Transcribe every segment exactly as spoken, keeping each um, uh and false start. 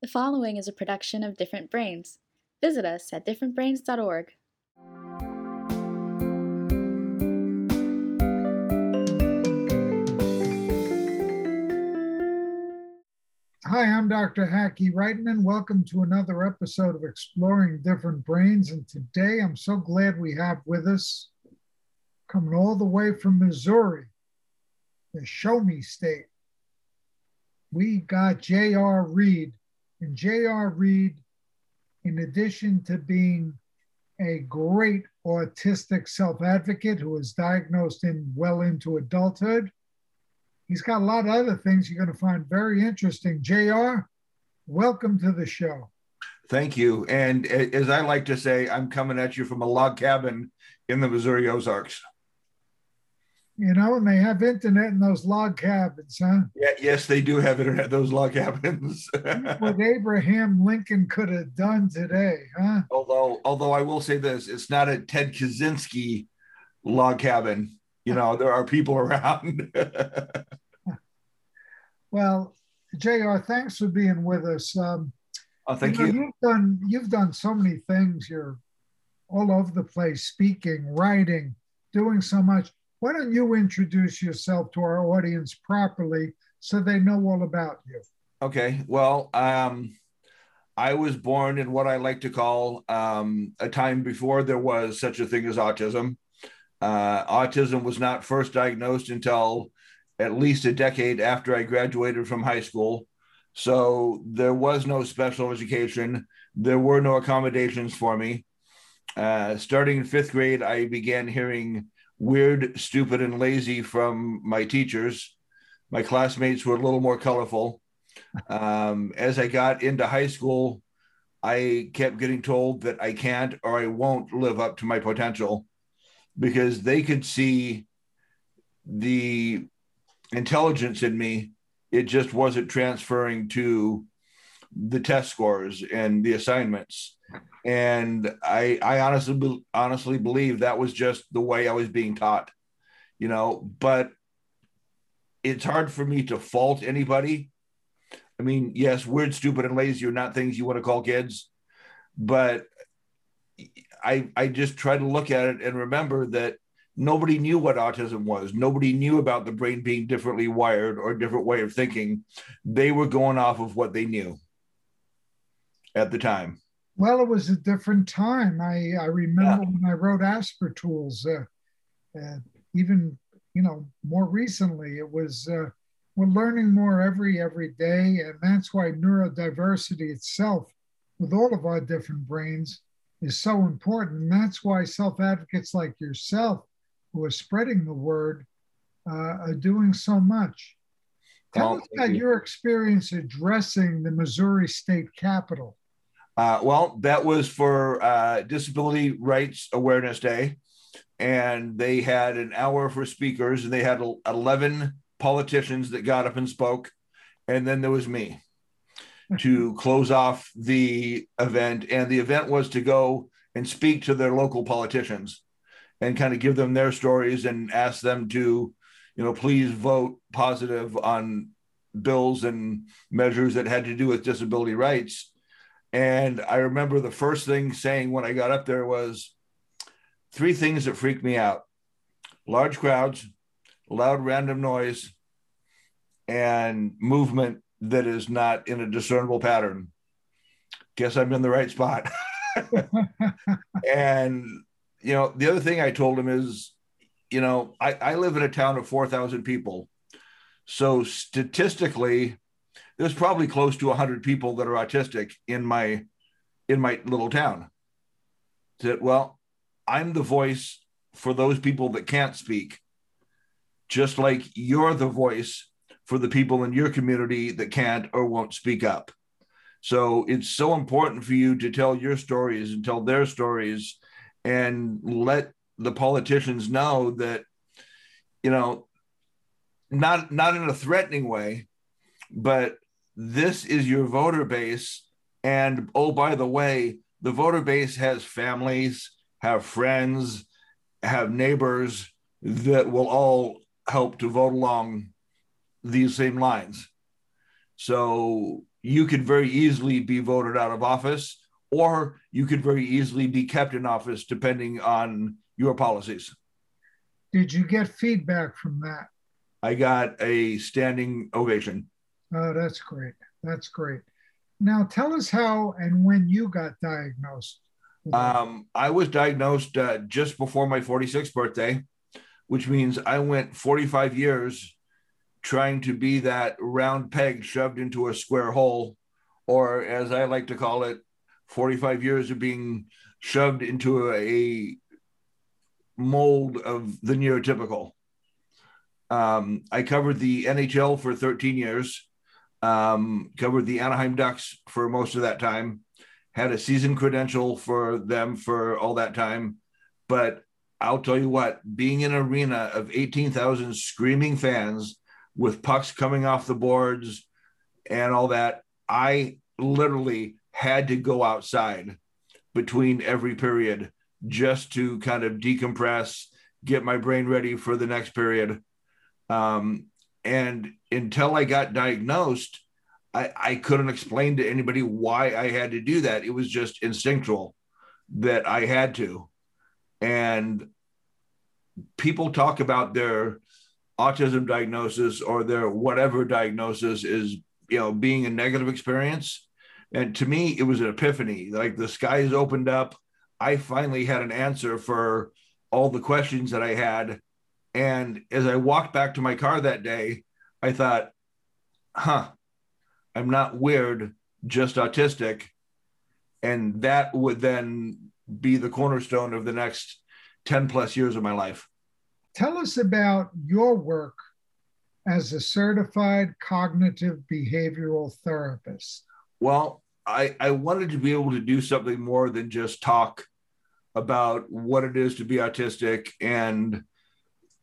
The following is a production of Different Brains. Visit us at different brains dot org. Hi, I'm Doctor Hackie Reitman. Welcome to another episode of Exploring Different Brains. And today I'm so glad we have with us, coming all the way from Missouri, the Show Me State, we got J R. Reed. And J R. Reed, in addition to being a great autistic self-advocate who was diagnosed in well into adulthood, he's got a lot of other things you're going to find very interesting. J R, welcome to the show. Thank you. And as I like to say, I'm coming at you from a log cabin in the Missouri Ozarks. You know, and they have internet in those log cabins, huh? Yeah, yes, they do have internet, those log cabins. What Abraham Lincoln could have done today, huh? Although, although I will say this, it's not a Ted Kaczynski log cabin. You know, there are people around. Well, J R, thanks for being with us. Um, oh, thank you. you. Know, you've done, you've done so many things. You're all over the place, speaking, writing, doing so much. Why don't you introduce yourself to our audience properly so they know all about you? Okay, well, um, I was born in what I like to call um, a time before there was such a thing as autism. Uh, autism was not first diagnosed until at least a decade after I graduated from high school. So there was no special education. There were no accommodations for me. Uh, starting in fifth grade, I began hearing weird, stupid, and lazy from my teachers. My classmates were a little more colorful. Um, as I got into high school, I kept getting told that I can't or I won't live up to my potential because they could see the intelligence in me. It just wasn't transferring to the test scores and the assignments. And I, I honestly, honestly believe that was just the way I was being taught, you know, but it's hard for me to fault anybody. I mean, yes, weird, stupid, and lazy are not things you want to call kids, but I, I just try to look at it and remember that nobody knew what autism was. Nobody knew about the brain being differently wired or a different way of thinking. They were going off of what they knew at the time. Well, it was a different time. I, I remember yeah. when I wrote AsperTools, uh, uh, even, you know, more recently, it was, uh, we're learning more every, every day. And that's why neurodiversity itself, with all of our different brains, is so important. And that's why self-advocates like yourself, who are spreading the word, uh, are doing so much. Tell well, us about you. your experience addressing the Missouri State Capitol. Uh, well, that was for uh, Disability Rights Awareness Day, and they had an hour for speakers, and they had eleven politicians that got up and spoke, and then there was me to close off the event, and the event was to go and speak to their local politicians and kind of give them their stories and ask them to, you know, please vote positive on bills and measures that had to do with disability rights. And I remember the first thing saying when I got up there was three things that freaked me out: large crowds, loud random noise, and movement that is not in a discernible pattern. Guess I'm in the right spot. And, you know, the other thing I told him is, you know, I, I live in a town of four thousand people. So statistically, there's probably close to one hundred people that are autistic in my in my little town. Said, well, I'm the voice for those people that can't speak, just like you're the voice for the people in your community that can't or won't speak up. So it's so important for you to tell your stories and tell their stories and let the politicians know that, you know, not not in a threatening way, but this is your voter base. And oh, by the way, the voter base has families, have friends, have neighbors that will all help to vote along these same lines. So you could very easily be voted out of office, or you could very easily be kept in office depending on your policies. Did you get feedback from that? I got a standing ovation. Oh, that's great. That's great. Now tell us how and when you got diagnosed. Um, I was diagnosed uh, just before my forty-sixth birthday, which means I went forty-five years trying to be that round peg shoved into a square hole, or as I like to call it, forty-five years of being shoved into a mold of the neurotypical. Um, I covered the N H L for thirteen years, um, covered the Anaheim Ducks for most of that time, had a season credential for them for all that time. But I'll tell you what, being in an arena of eighteen thousand screaming fans with pucks coming off the boards and all that, I literally had to go outside between every period just to kind of decompress, get my brain ready for the next period. Um, and until I got diagnosed, I, I couldn't explain to anybody why I had to do that. It was just instinctual that I had to. And people talk about their autism diagnosis or their whatever diagnosis is, you know, being a negative experience. And to me, it was an epiphany. Like the skies opened up. I finally had an answer for all the questions that I had. And as I walked back to my car that day, I thought, huh, I'm not weird, just autistic. And that would then be the cornerstone of the next ten plus years of my life. Tell us about your work as a certified cognitive behavioral therapist. Well, I, I wanted to be able to do something more than just talk about what it is to be autistic. And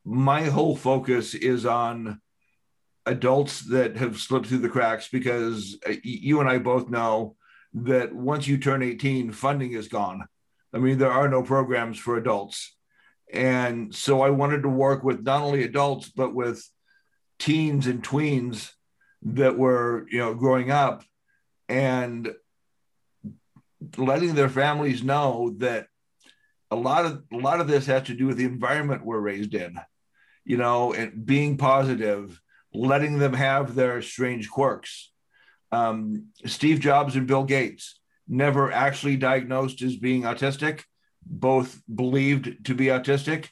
my whole focus is on adults that have slipped through the cracks, because you and I both know that once you turn eighteen, funding is gone. I mean, there are no programs for adults. And so I wanted to work with not only adults, but with teens and tweens that were, you know, growing up, and letting their families know that a lot of a lot of this has to do with the environment we're raised in, you know, and being positive, letting them have their strange quirks. Um, Steve Jobs and Bill Gates, never actually diagnosed as being autistic, both believed to be autistic.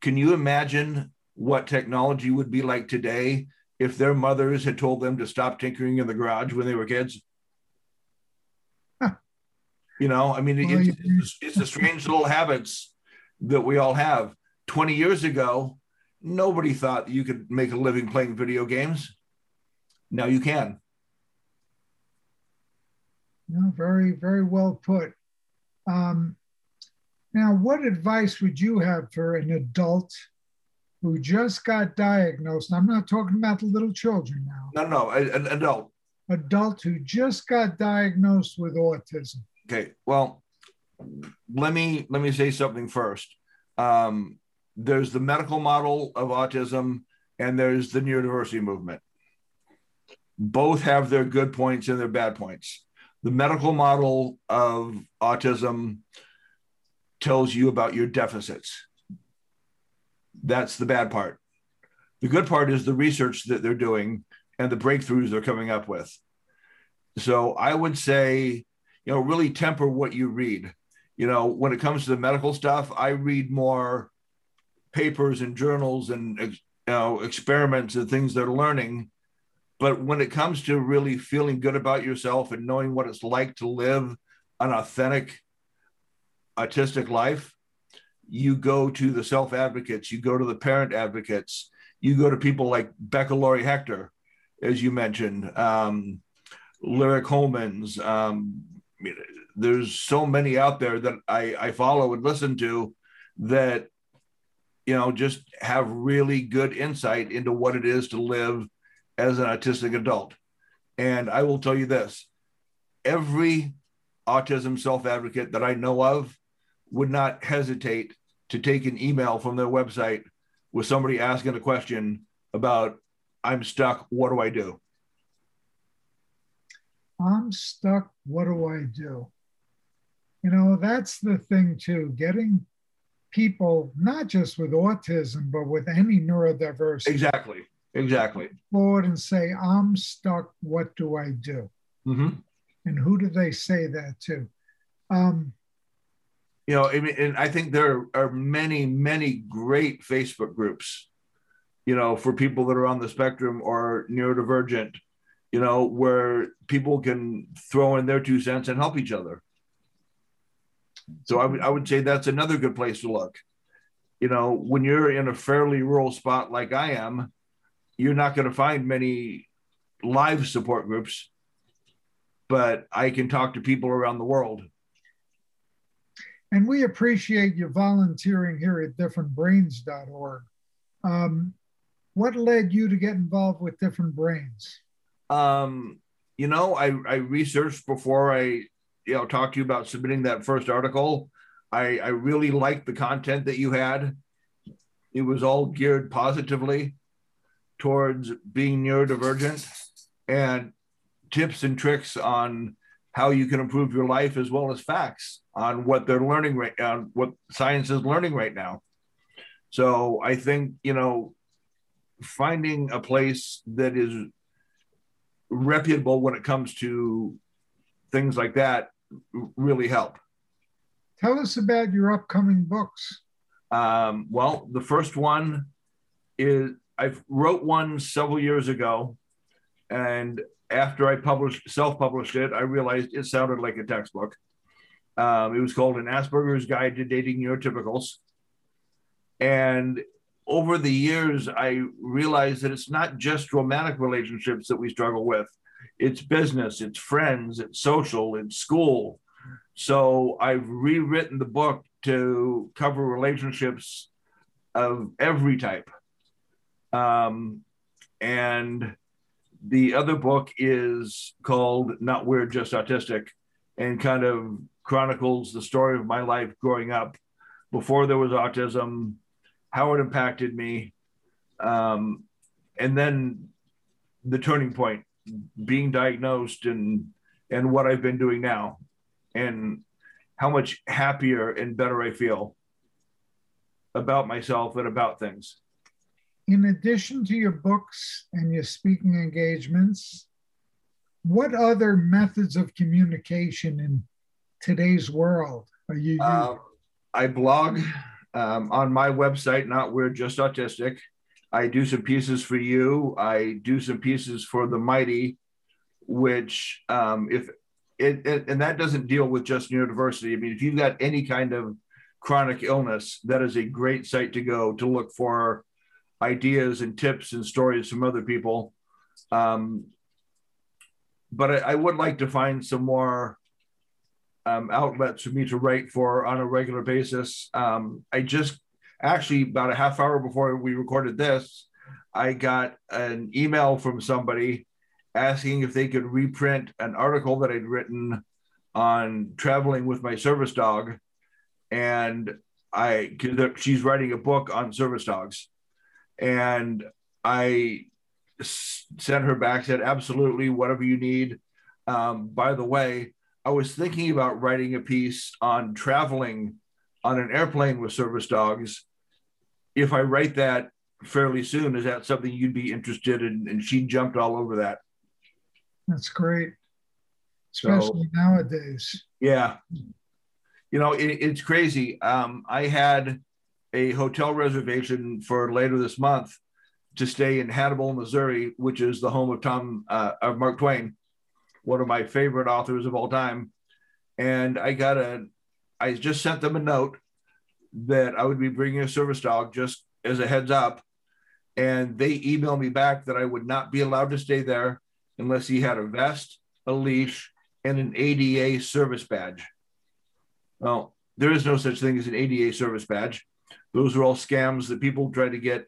Can you imagine what technology would be like today if their mothers had told them to stop tinkering in the garage when they were kids? Huh. You know, I mean, it's, it's, it's the strange little habits that we all have. twenty years ago, nobody thought you could make a living playing video games. Now you can. No, very, very well put. Um, now, what advice would you have for an adult who just got diagnosed? And I'm not talking about the little children now. No, no, an adult. Adult who just got diagnosed with autism. Okay, well, let me let me say something first. Um, there's the medical model of autism, and there's the neurodiversity movement. Both have their good points and their bad points. The medical model of autism tells you about your deficits. That's the bad part. The good part is the research that they're doing and the breakthroughs they're coming up with. So I would say, you know, really temper what you read. You know, when it comes to the medical stuff, I read more papers and journals and, you know, experiments and things they're learning. But when it comes to really feeling good about yourself and knowing what it's like to live an authentic autistic life, you go to the self-advocates, you go to the parent advocates, you go to people like Becca-Lori Hector, as you mentioned, um, Lyric Holmans. Um, there's so many out there that I, I follow and listen to that, you know, just have really good insight into what it is to live as an autistic adult. And I will tell you this, every autism self-advocate that I know of would not hesitate to take an email from their website with somebody asking a question about, I'm stuck, what do I do? I'm stuck, what do I do? You know, that's the thing too, getting people, not just with autism, but with any neurodiversity. Exactly, exactly. Forward and say, I'm stuck, what do I do? Mm-hmm. And who do they say that to? Um, you know, and I think there are many, many great Facebook groups, you know, for people that are on the spectrum or neurodivergent, you know, where people can throw in their two cents and help each other. So I would, I would say that's another good place to look. You know, when you're in a fairly rural spot like I am, you're not going to find many live support groups, but I can talk to people around the world. And we appreciate you volunteering here at different brains dot org. Um, what led you to get involved with Different Brains? Um, you know, I, I researched before I you know, talked to you about submitting that first article. I, I really liked the content that you had. It was all geared positively towards being neurodivergent and tips and tricks on how you can improve your life, as well as facts on what they're learning right now, on what science is learning right now. So I think, you know, finding a place that is reputable when it comes to things like that really help. Tell us about your upcoming books. Um, well, the first one is, I wrote one several years ago, and after I published, self-published it, I realized it sounded like a textbook. Um, it was called An Asperger's Guide to Dating Neurotypicals. And over the years, I realized that it's not just romantic relationships that we struggle with. It's business, it's friends, it's social, it's school. So I've rewritten the book to cover relationships of every type. Um, and the other book is called Not Weird, Just Autistic, and kind of chronicles the story of my life growing up before there was autism, how it impacted me, um, and then the turning point, being diagnosed and and what I've been doing now, and how much happier and better I feel about myself and about things. In addition to your books and your speaking engagements, what other methods of communication in today's world are you using? Uh, I blog um, on my website, Not Weird, Just Autistic. I do some pieces for you. I do some pieces for the Mighty, which um, if it, it, and that doesn't deal with just neurodiversity. I mean, if you've got any kind of chronic illness, that is a great site to go to look for ideas and tips and stories from other people. Um, but I, I would like to find some more um, outlets for me to write for on a regular basis. Um, I just actually about a half hour before we recorded this, I got an email from somebody asking if they could reprint an article that I'd written on traveling with my service dog. And I, she's writing a book on service dogs. And I sent her back, said, absolutely, whatever you need. Um, by the way, I was thinking about writing a piece on traveling on an airplane with service dogs. If I write that fairly soon, is that something you'd be interested in? And she jumped all over that. That's great, especially so, nowadays. Yeah. You know, it, it's crazy. Um, I had a hotel reservation for later this month to stay in Hannibal, Missouri, which is the home of Tom, uh, of Mark Twain, one of my favorite authors of all time. And I got a, I just sent them a note that I would be bringing a service dog just as a heads up. And they emailed me back that I would not be allowed to stay there unless he had a vest, a leash, and an A D A service badge. Well, there is no such thing as an A D A service badge. Those are all scams that people try to get,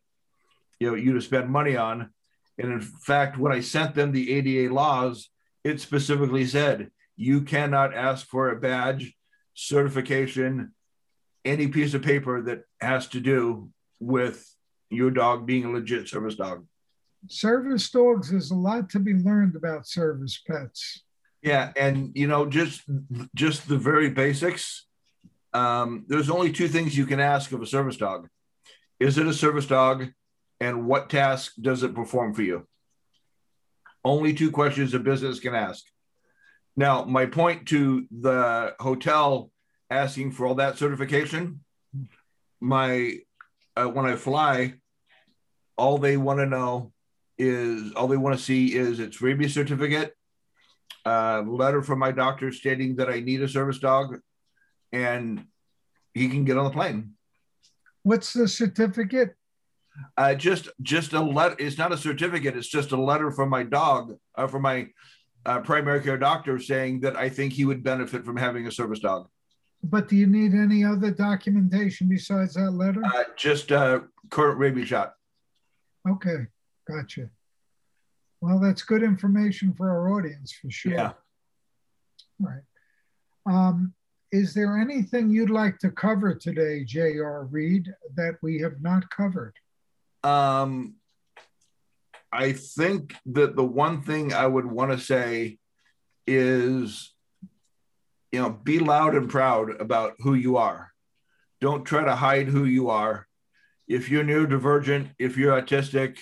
you know, you to spend money on. And in fact, when I sent them the A D A laws, it specifically said, you cannot ask for a badge, certification, any piece of paper that has to do with your dog being a legit service dog. Service dogs, there's a lot to be learned about service pets. Yeah, and you know, just just the very basics. Um, there's only two things you can ask of a service dog. Is it a service dog, and what task does it perform for you? Only two questions a business can ask. Now, my point to the hotel asking for all that certification, my uh, when I fly, all they want to know is, all they want to see is its rabies certificate, a letter from my doctor stating that I need a service dog, and he can get on the plane. What's the certificate? Uh, just just a letter. It's not a certificate. It's just a letter from my dog, uh, from my uh, primary care doctor saying that I think he would benefit from having a service dog. But do you need any other documentation besides that letter? Uh, just a uh, current rabies shot. Okay, gotcha. Well, that's good information for our audience for sure. Yeah. All right. Um, is there anything you'd like to cover today, J R. Reed, that we have not covered? Um, I think that the one thing I would want to say is, you know, be loud and proud about who you are. Don't try to hide who you are. If you're neurodivergent, if you're autistic,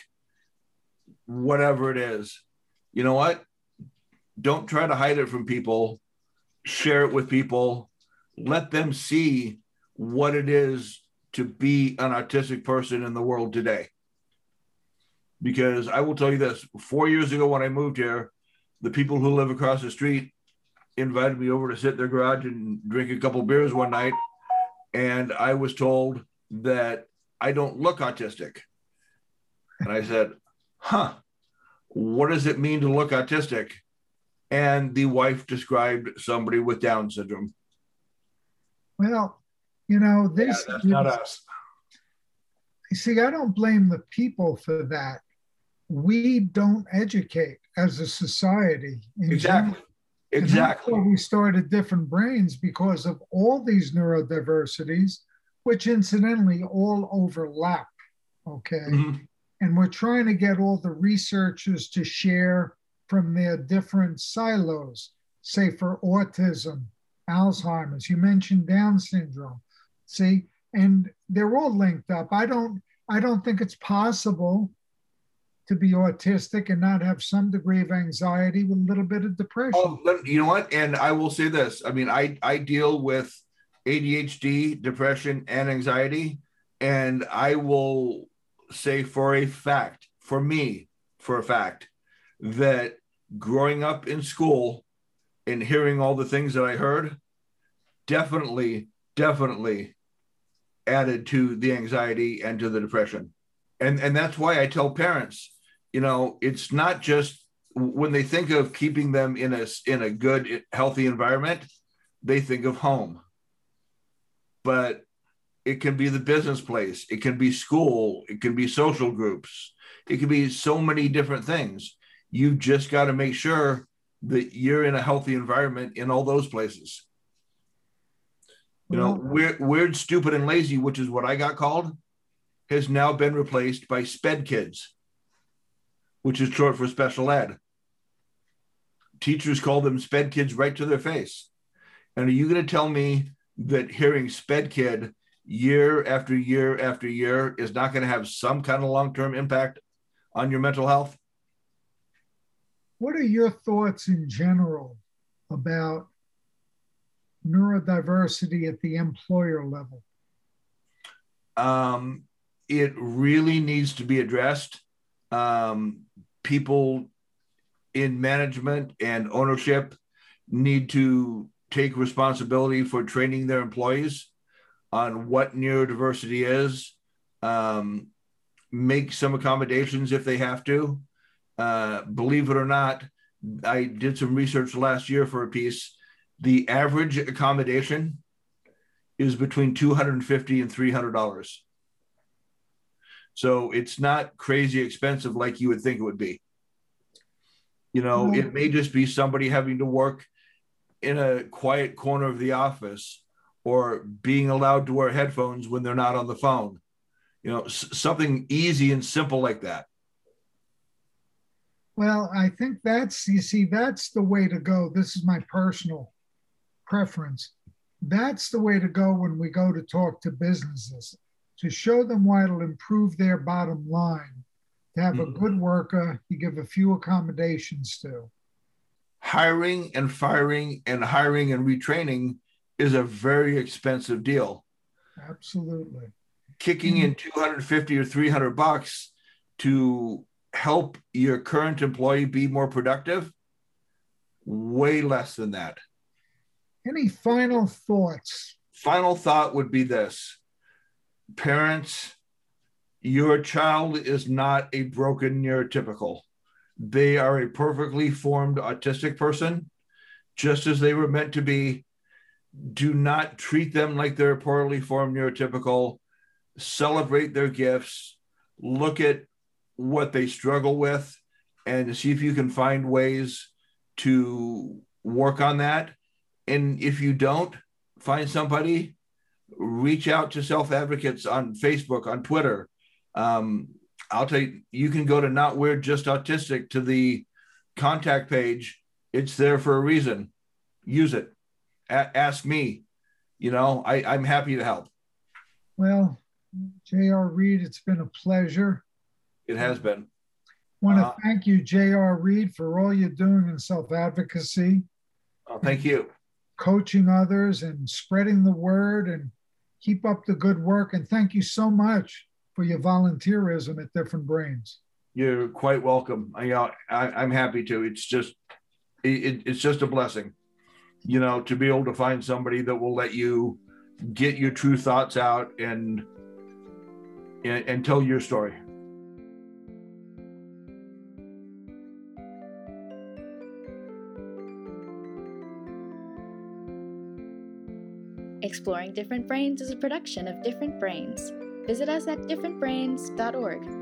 whatever it is, you know what? Don't try to hide it from people. Share it with people. Let them see what it is to be an autistic person in the world today. Because I will tell you this, four years ago when I moved here, the people who live across the street invited me over to sit in their garage and drink a couple beers one night. And I was told that I don't look autistic. And I said, huh, what does it mean to look autistic? And the wife described somebody with Down syndrome. Well, you know, this, yeah, that's not us. See, I don't blame the people for that. We don't educate as a society. Exactly. General. Exactly. We started Different Brains because of all these neurodiversities, which incidentally all overlap. Okay. Mm-hmm. And we're trying to get all the researchers to share from their different silos, say for autism, Alzheimer's, you mentioned Down syndrome, see, and they're all linked up. I don't, I don't think it's possible to be autistic and not have some degree of anxiety with a little bit of depression. Oh, you know what? And I will say this. I mean, I, I deal with A D H D, depression, and anxiety, and I will say for a fact, for me, for a fact, that growing up in school and hearing all the things that I heard definitely, definitely added to the anxiety and to the depression. And, and that's why I tell parents, you know, it's not just when they think of keeping them in a, in a good, healthy environment, they think of home. But it can be the business place. It can be school. It can be social groups. It can be so many different things. You've just got to make sure that you're in a healthy environment in all those places. You know, weird, weird, stupid, and lazy, which is what I got called, has now been replaced by SPED kids, which is short for special ed. Teachers call them SPED kids right to their face. And are you going to tell me that hearing SPED kid year after year after year is not going to have some kind of long-term impact on your mental health? What are your thoughts in general about neurodiversity at the employer level? Um, it really needs to be addressed. Um, people in management and ownership need to take responsibility for training their employees on what neurodiversity is, um, make some accommodations if they have to. Uh, believe it or not, I did some research last year for a piece. The average accommodation is between two hundred fifty dollars and three hundred dollars. So it's not crazy expensive like you would think it would be. You know, mm-hmm. It may just be somebody having to work in a quiet corner of the office or being allowed to wear headphones when they're not on the phone. You know, s- something easy and simple like that. Well, I think that's, you see, that's the way to go. This is my personal preference. That's the way to go when we go to talk to businesses, to show them why it'll improve their bottom line, to have mm-hmm. a good worker you give a few accommodations to. Hiring and firing and hiring and retraining is a very expensive deal. Absolutely. Kicking mm-hmm. in two hundred fifty or three hundred bucks to help your current employee be more productive, way less than that. Any final thoughts? Final thought would be this. Parents, your child is not a broken neurotypical. They are a perfectly formed autistic person, just as they were meant to be. Do not treat them like they're poorly formed neurotypical. Celebrate their gifts. Look at what they struggle with and see if you can find ways to work on that. And if you don't, find somebody, reach out to self-advocates on Facebook, on Twitter. Um, I'll tell you, you can go to Not Weird, Just Autistic to the contact page. It's there for a reason. Use it. A- ask me. You know, I, I'm happy to help. Well, J R. Reed, it's been a pleasure. It has been. I want to uh, thank you, J R. Reed, for all you're doing in self-advocacy. Oh, thank you. Coaching others and spreading the word, and keep up the good work. And thank you so much for your volunteerism at Different Brains. You're quite welcome. I, I, I'm happy to. It's just, it, it's just a blessing, you know, to be able to find somebody that will let you get your true thoughts out and and, and tell your story. Exploring Different Brains is a production of Different Brains. Visit us at different brains dot org.